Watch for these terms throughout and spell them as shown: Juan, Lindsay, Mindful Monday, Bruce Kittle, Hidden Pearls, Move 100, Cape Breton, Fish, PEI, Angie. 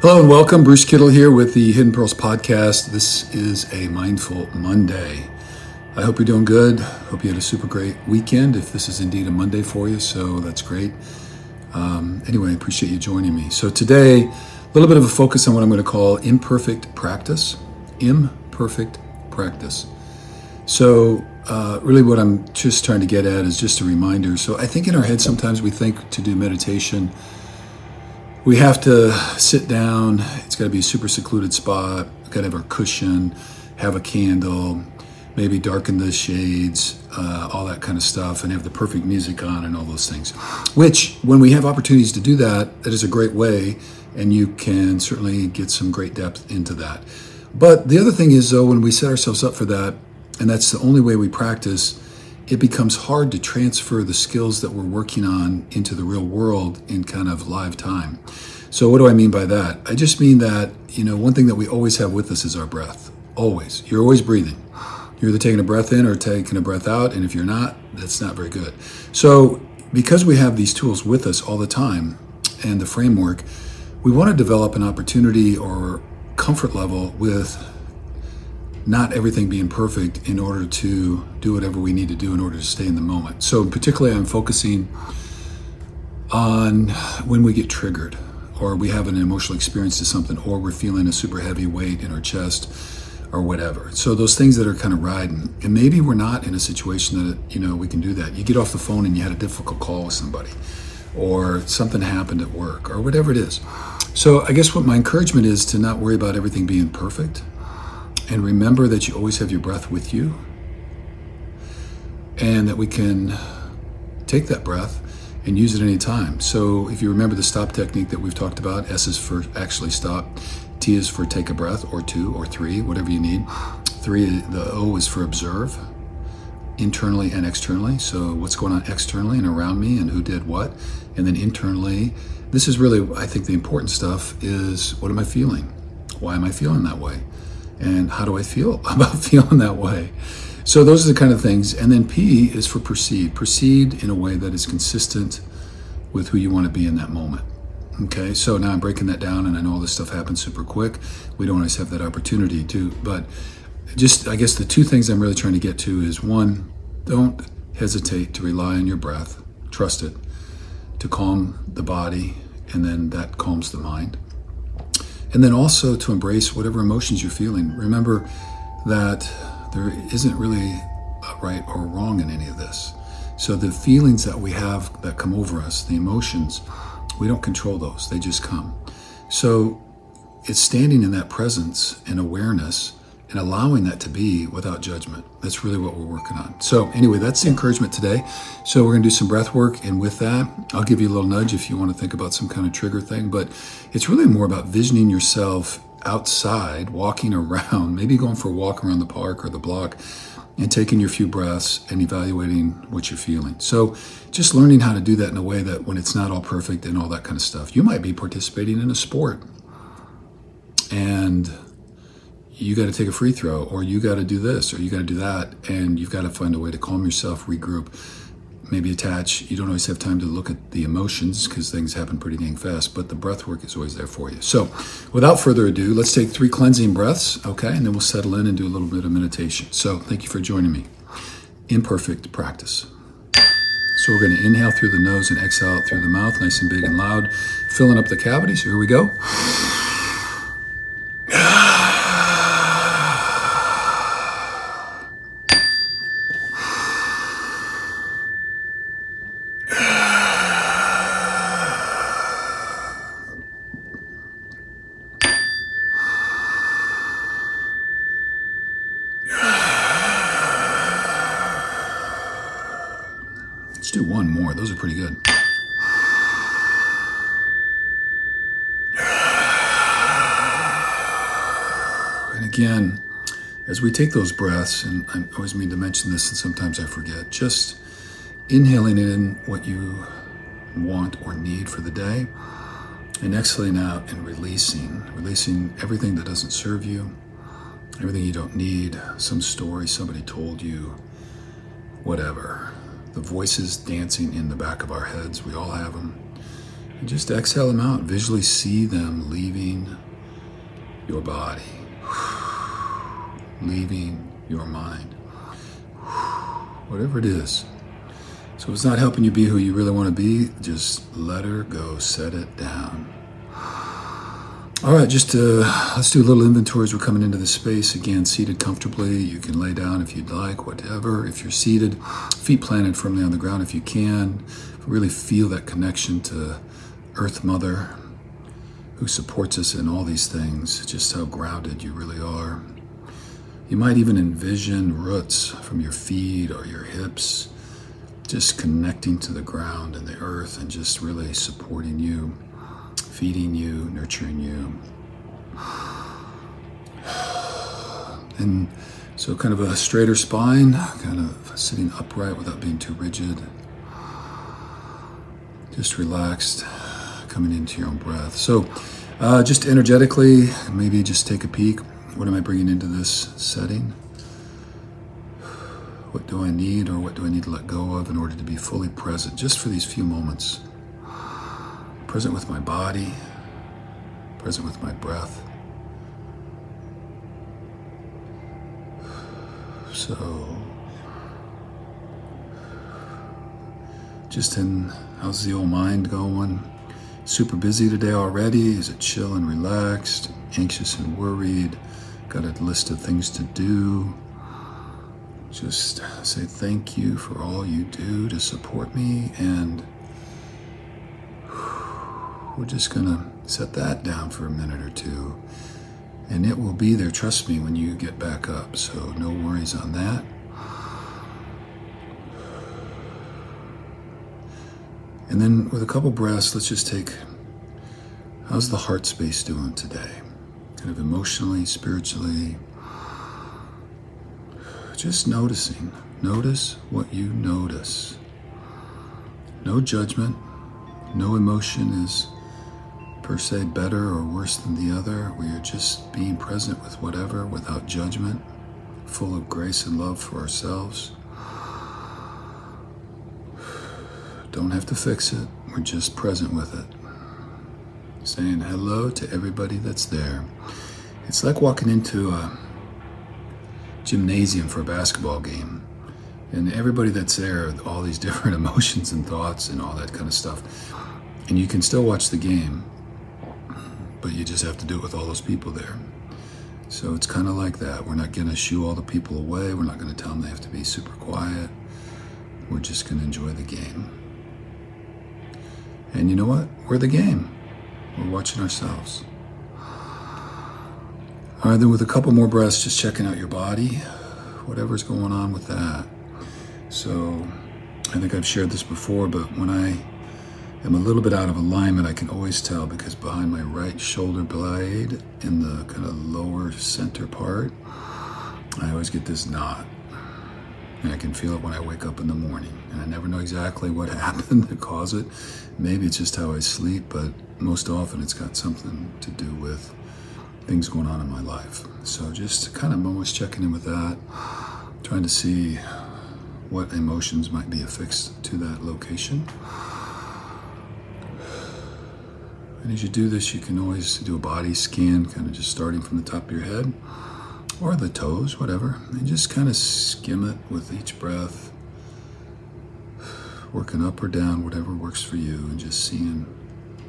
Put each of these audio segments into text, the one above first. Hello and welcome. Bruce Kittle here with the Hidden Pearls podcast. This is a Mindful Monday. I hope you're doing good. Hope you had a super great weekend, if this is indeed a Monday for you, so that's great. Anyway, I appreciate you joining me. So today, a little bit of a focus on what I'm going to call imperfect practice. Imperfect practice. So really what I'm just trying to get at is just a reminder. So I think in our head sometimes we think to do meditation, we have to sit down, it's got to be a super secluded spot, got to have our cushion, have a candle, maybe darken the shades, all that kind of stuff, and have the perfect music on and all those things. Which, when we have opportunities to do that, that is a great way, and you can certainly get some great depth into that. But the other thing is, though, when we set ourselves up for that, and that's the only way we practice, it becomes hard to transfer the skills that we're working on into the real world in kind of live time. So what do I mean by that? I just mean that, one thing that we always have with us is our breath. Always. You're always breathing. You're either taking a breath in or taking a breath out. And if you're not, that's not very good. So because we have these tools with us all the time and the framework, we want to develop an opportunity or comfort level with not everything being perfect in order to do whatever we need to do in order to stay in the moment. So particularly I'm focusing on when we get triggered or we have an emotional experience to something, or we're feeling a super heavy weight in our chest or whatever. So those things that are kind of riding, and maybe we're not in a situation that, we can do that. You get off the phone and you had a difficult call with somebody, or something happened at work, or whatever it is. So I guess what my encouragement is to not worry about everything being perfect, and remember that you always have your breath with you, and that we can take that breath and use it any time. So if you remember the stop technique that we've talked about, S is for actually stop, T is for take a breath, or two, or three, whatever you need. Three, the O is for observe, internally and externally. So what's going on externally and around me, and who did what, and then internally. This is really, I think, the important stuff is, what am I feeling? Why am I feeling that way? And how do I feel about feeling that way? So those are the kind of things. And then P is for proceed. Proceed in a way that is consistent with who you want to be in that moment. Okay, so now I'm breaking that down, and I know all this stuff happens super quick. We don't always have that opportunity to, but just, I guess the two things I'm really trying to get to is, one, don't hesitate to rely on your breath, trust it, to calm the body, and then that calms the mind. And then also to embrace whatever emotions you're feeling. Remember that there isn't really a right or wrong in any of this. So the feelings that we have that come over us, the emotions, we don't control those, they just come. So it's standing in that presence and awareness and allowing that to be without judgment. That's really what we're working on. So anyway, that's the encouragement today. So we're gonna do some breath work, and with that, I'll give you a little nudge if you wanna think about some kind of trigger thing, but it's really more about visioning yourself outside, walking around, maybe going for a walk around the park or the block, and taking your few breaths and evaluating what you're feeling. So just learning how to do that in a way that when it's not all perfect and all that kind of stuff. You might be participating in a sport, and you got to take a free throw, or you got to do this, or you got to do that, and you've got to find a way to calm yourself, regroup, maybe attach. You don't always have time to look at the emotions because things happen pretty dang fast, but the breath work is always there for you. So without further ado, let's take three cleansing breaths, okay? And then we'll settle in and do a little bit of meditation. So thank you for joining me. Imperfect practice. So we're going to inhale through the nose and exhale out through the mouth, nice and big and loud, filling up the cavity. So here we go. Let's do one more. Those are pretty good. And again, as we take those breaths, and I always mean to mention this and sometimes I forget, just inhaling in what you want or need for the day, and exhaling out and releasing everything that doesn't serve you, everything you don't need, some story somebody told you, whatever. The voices dancing in the back of our heads, we all have them. And just exhale them out, visually see them leaving your body, leaving your mind, whatever it is. So if it's not helping you be who you really want to be, just let her go, set it down. All right, let's do a little inventory as we're coming into the space. Again, seated comfortably. You can lay down if you'd like, whatever. If you're seated, feet planted firmly on the ground if you can. Really feel that connection to Earth Mother, who supports us in all these things, just how grounded you really are. You might even envision roots from your feet or your hips, just connecting to the ground and the earth and just really supporting you, feeding you, nurturing you. And so kind of a straighter spine, kind of sitting upright without being too rigid. Just relaxed, coming into your own breath. So just energetically, maybe just take a peek. What am I bringing into this setting? What do I need, or what do I need to let go of in order to be fully present just for these few moments? Present with my body, present with my breath. So, just in, how's the old mind going? Super busy today already? Is it chill and relaxed, anxious and worried? Got a list of things to do. Just say thank you for all you do to support me, and we're just gonna set that down for a minute or two, and it will be there, trust me, when you get back up, so no worries on that. And then with a couple breaths, let's just take, how's the heart space doing today? Kind of emotionally, spiritually, just noticing. Notice what you notice. No judgment. No emotion is per se better or worse than the other. We are just being present with whatever without judgment, full of grace and love for ourselves. Don't have to fix it. We're just present with it. Saying hello to everybody that's there. It's like walking into a gymnasium for a basketball game. And everybody that's there, all these different emotions and thoughts and all that kind of stuff. And you can still watch the game, but you just have to do it with all those people there. So it's kind of like that. We're not going to shoo all the people away. We're not going to tell them they have to be super quiet. We're just going to enjoy the game. And you know what? We're the game. We're watching ourselves. All right, then with a couple more breaths, just checking out your body, whatever's going on with that. So I think I've shared this before, but when I am a little bit out of alignment, I can always tell, because behind my right shoulder blade in the kind of lower center part, I always get this knot. And I can feel it when I wake up in the morning. And I never know exactly what happened that caused it. Maybe it's just how I sleep, but most often it's got something to do with things going on in my life. So just kind of always checking in with that, trying to see what emotions might be affixed to that location. And as you do this, you can always do a body scan, kind of just starting from the top of your head, or the toes, whatever, and just kind of skim it with each breath, working up or down, whatever works for you, and just seeing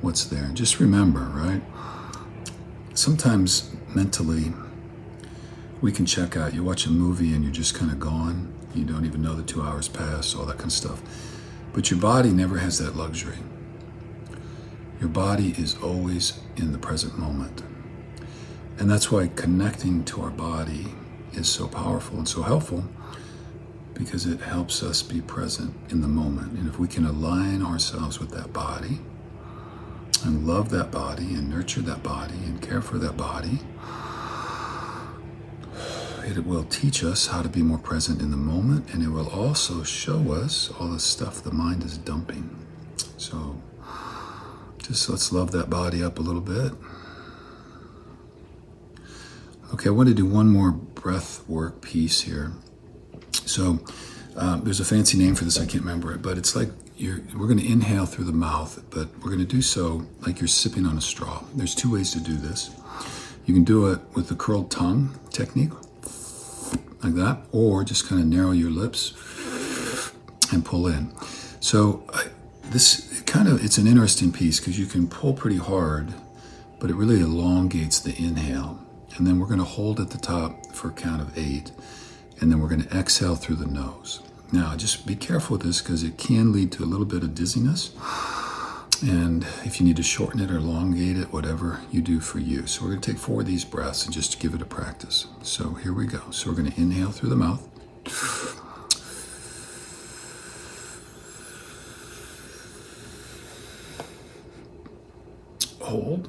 what's there. And just remember, right? Sometimes mentally, we can check out. You watch a movie and you're just kind of gone. You don't even know the 2 hours pass, all that kind of stuff. But your body never has that luxury. Your body is always in the present moment. And that's why connecting to our body is so powerful and so helpful, because it helps us be present in the moment. And if we can align ourselves with that body and love that body and nurture that body and care for that body, it will teach us how to be more present in the moment, and it will also show us all the stuff the mind is dumping. So just let's love that body up a little bit. Okay, I want to do one more breath work piece here. So there's a fancy name for this, I can't remember it, but it's like we're going to inhale through the mouth, but we're going to do so like you're sipping on a straw. There's two ways to do this. You can do it with the curled tongue technique, like that, or just kind of narrow your lips and pull in. So it's an interesting piece because you can pull pretty hard, but it really elongates the inhale. And then we're going to hold at the top for a count of 8, and then we're going to exhale through the nose. Now, just be careful with this because it can lead to a little bit of dizziness. And if you need to shorten it or elongate it, whatever you do for you. So we're going to take 4 of these breaths and just give it a practice. So here we go. So we're going to inhale through the mouth. Hold.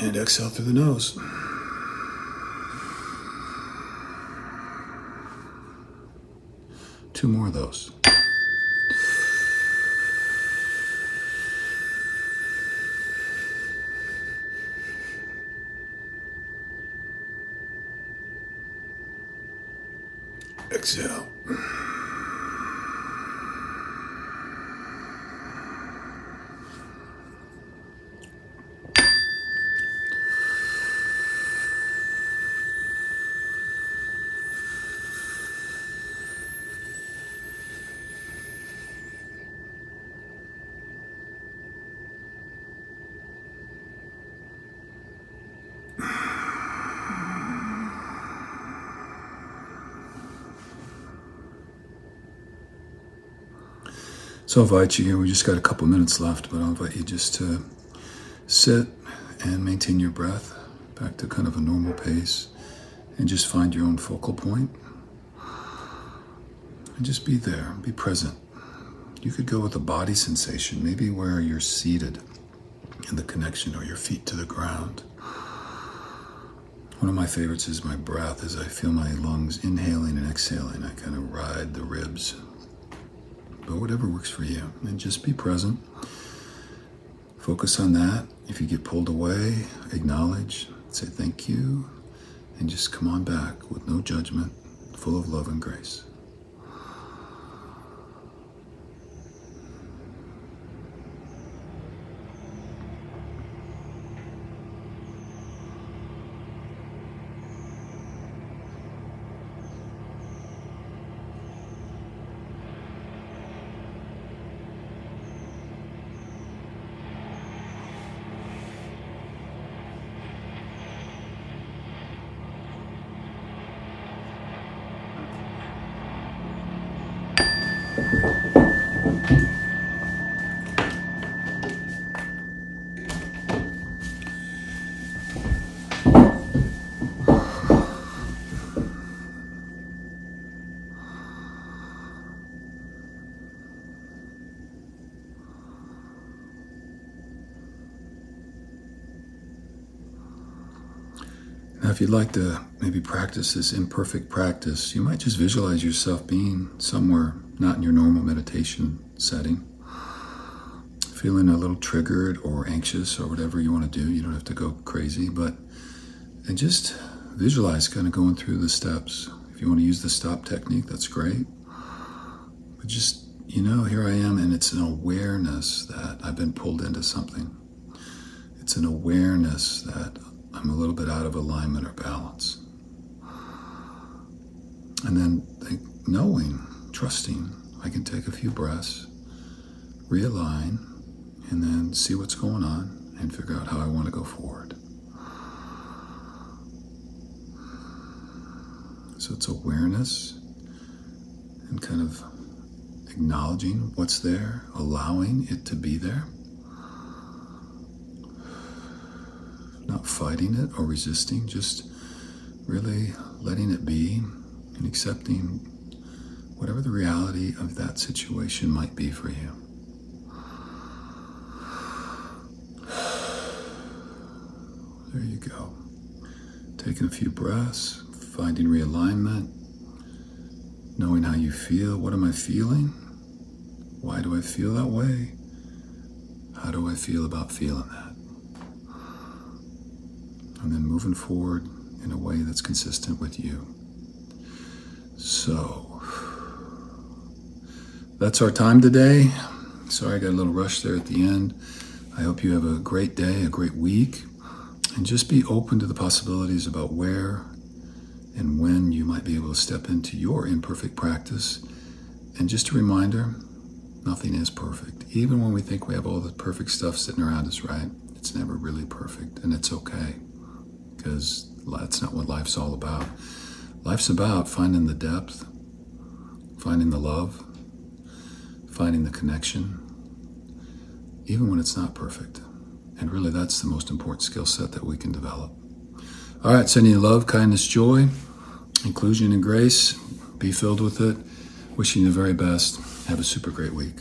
And exhale through the nose. Two more of those. Exhale. So I invite you here, we just got a couple minutes left, but I'll invite you just to sit and maintain your breath back to kind of a normal pace and just find your own focal point and just be there, be present. You could go with a body sensation, maybe where you're seated in the connection or your feet to the ground. One of my favorites is my breath. As I feel my lungs inhaling and exhaling, I kind of ride the ribs. But whatever works for you, and just be present. Focus on that. If you get pulled away, acknowledge, say thank you, and just come on back with no judgment, full of love and grace. Now, if you'd like to maybe practice this imperfect practice, you might just visualize yourself being somewhere not in your normal meditation setting, feeling a little triggered or anxious or whatever you want to do. You don't have to go crazy, and just visualize kind of going through the steps. If you want to use the stop technique, that's great. But just, here I am, and it's an awareness that I've been pulled into something. It's an awareness that I'm a little bit out of alignment or balance. And then knowing, trusting, I can take a few breaths, realign, and then see what's going on and figure out how I want to go forward. So it's awareness and kind of acknowledging what's there, allowing it to be there. Not fighting it or resisting, just really letting it be and accepting whatever the reality of that situation might be for you. There you go. Taking a few breaths, finding realignment, knowing how you feel. What am I feeling? Why do I feel that way? How do I feel about feeling that? And then moving forward in a way that's consistent with you. So, that's our time today. Sorry I got a little rushed there at the end. I hope you have a great day, a great week, and just be open to the possibilities about where and when you might be able to step into your imperfect practice. And just a reminder, nothing is perfect. Even when we think we have all the perfect stuff sitting around us, right? It's never really perfect, and it's okay, because that's not what life's all about. Life's about finding the depth, finding the love, finding the connection, even when it's not perfect. And really, that's the most important skill set that we can develop. All right, sending you love, kindness, joy, inclusion, and grace. Be filled with it. Wishing you the very best. Have a super great week.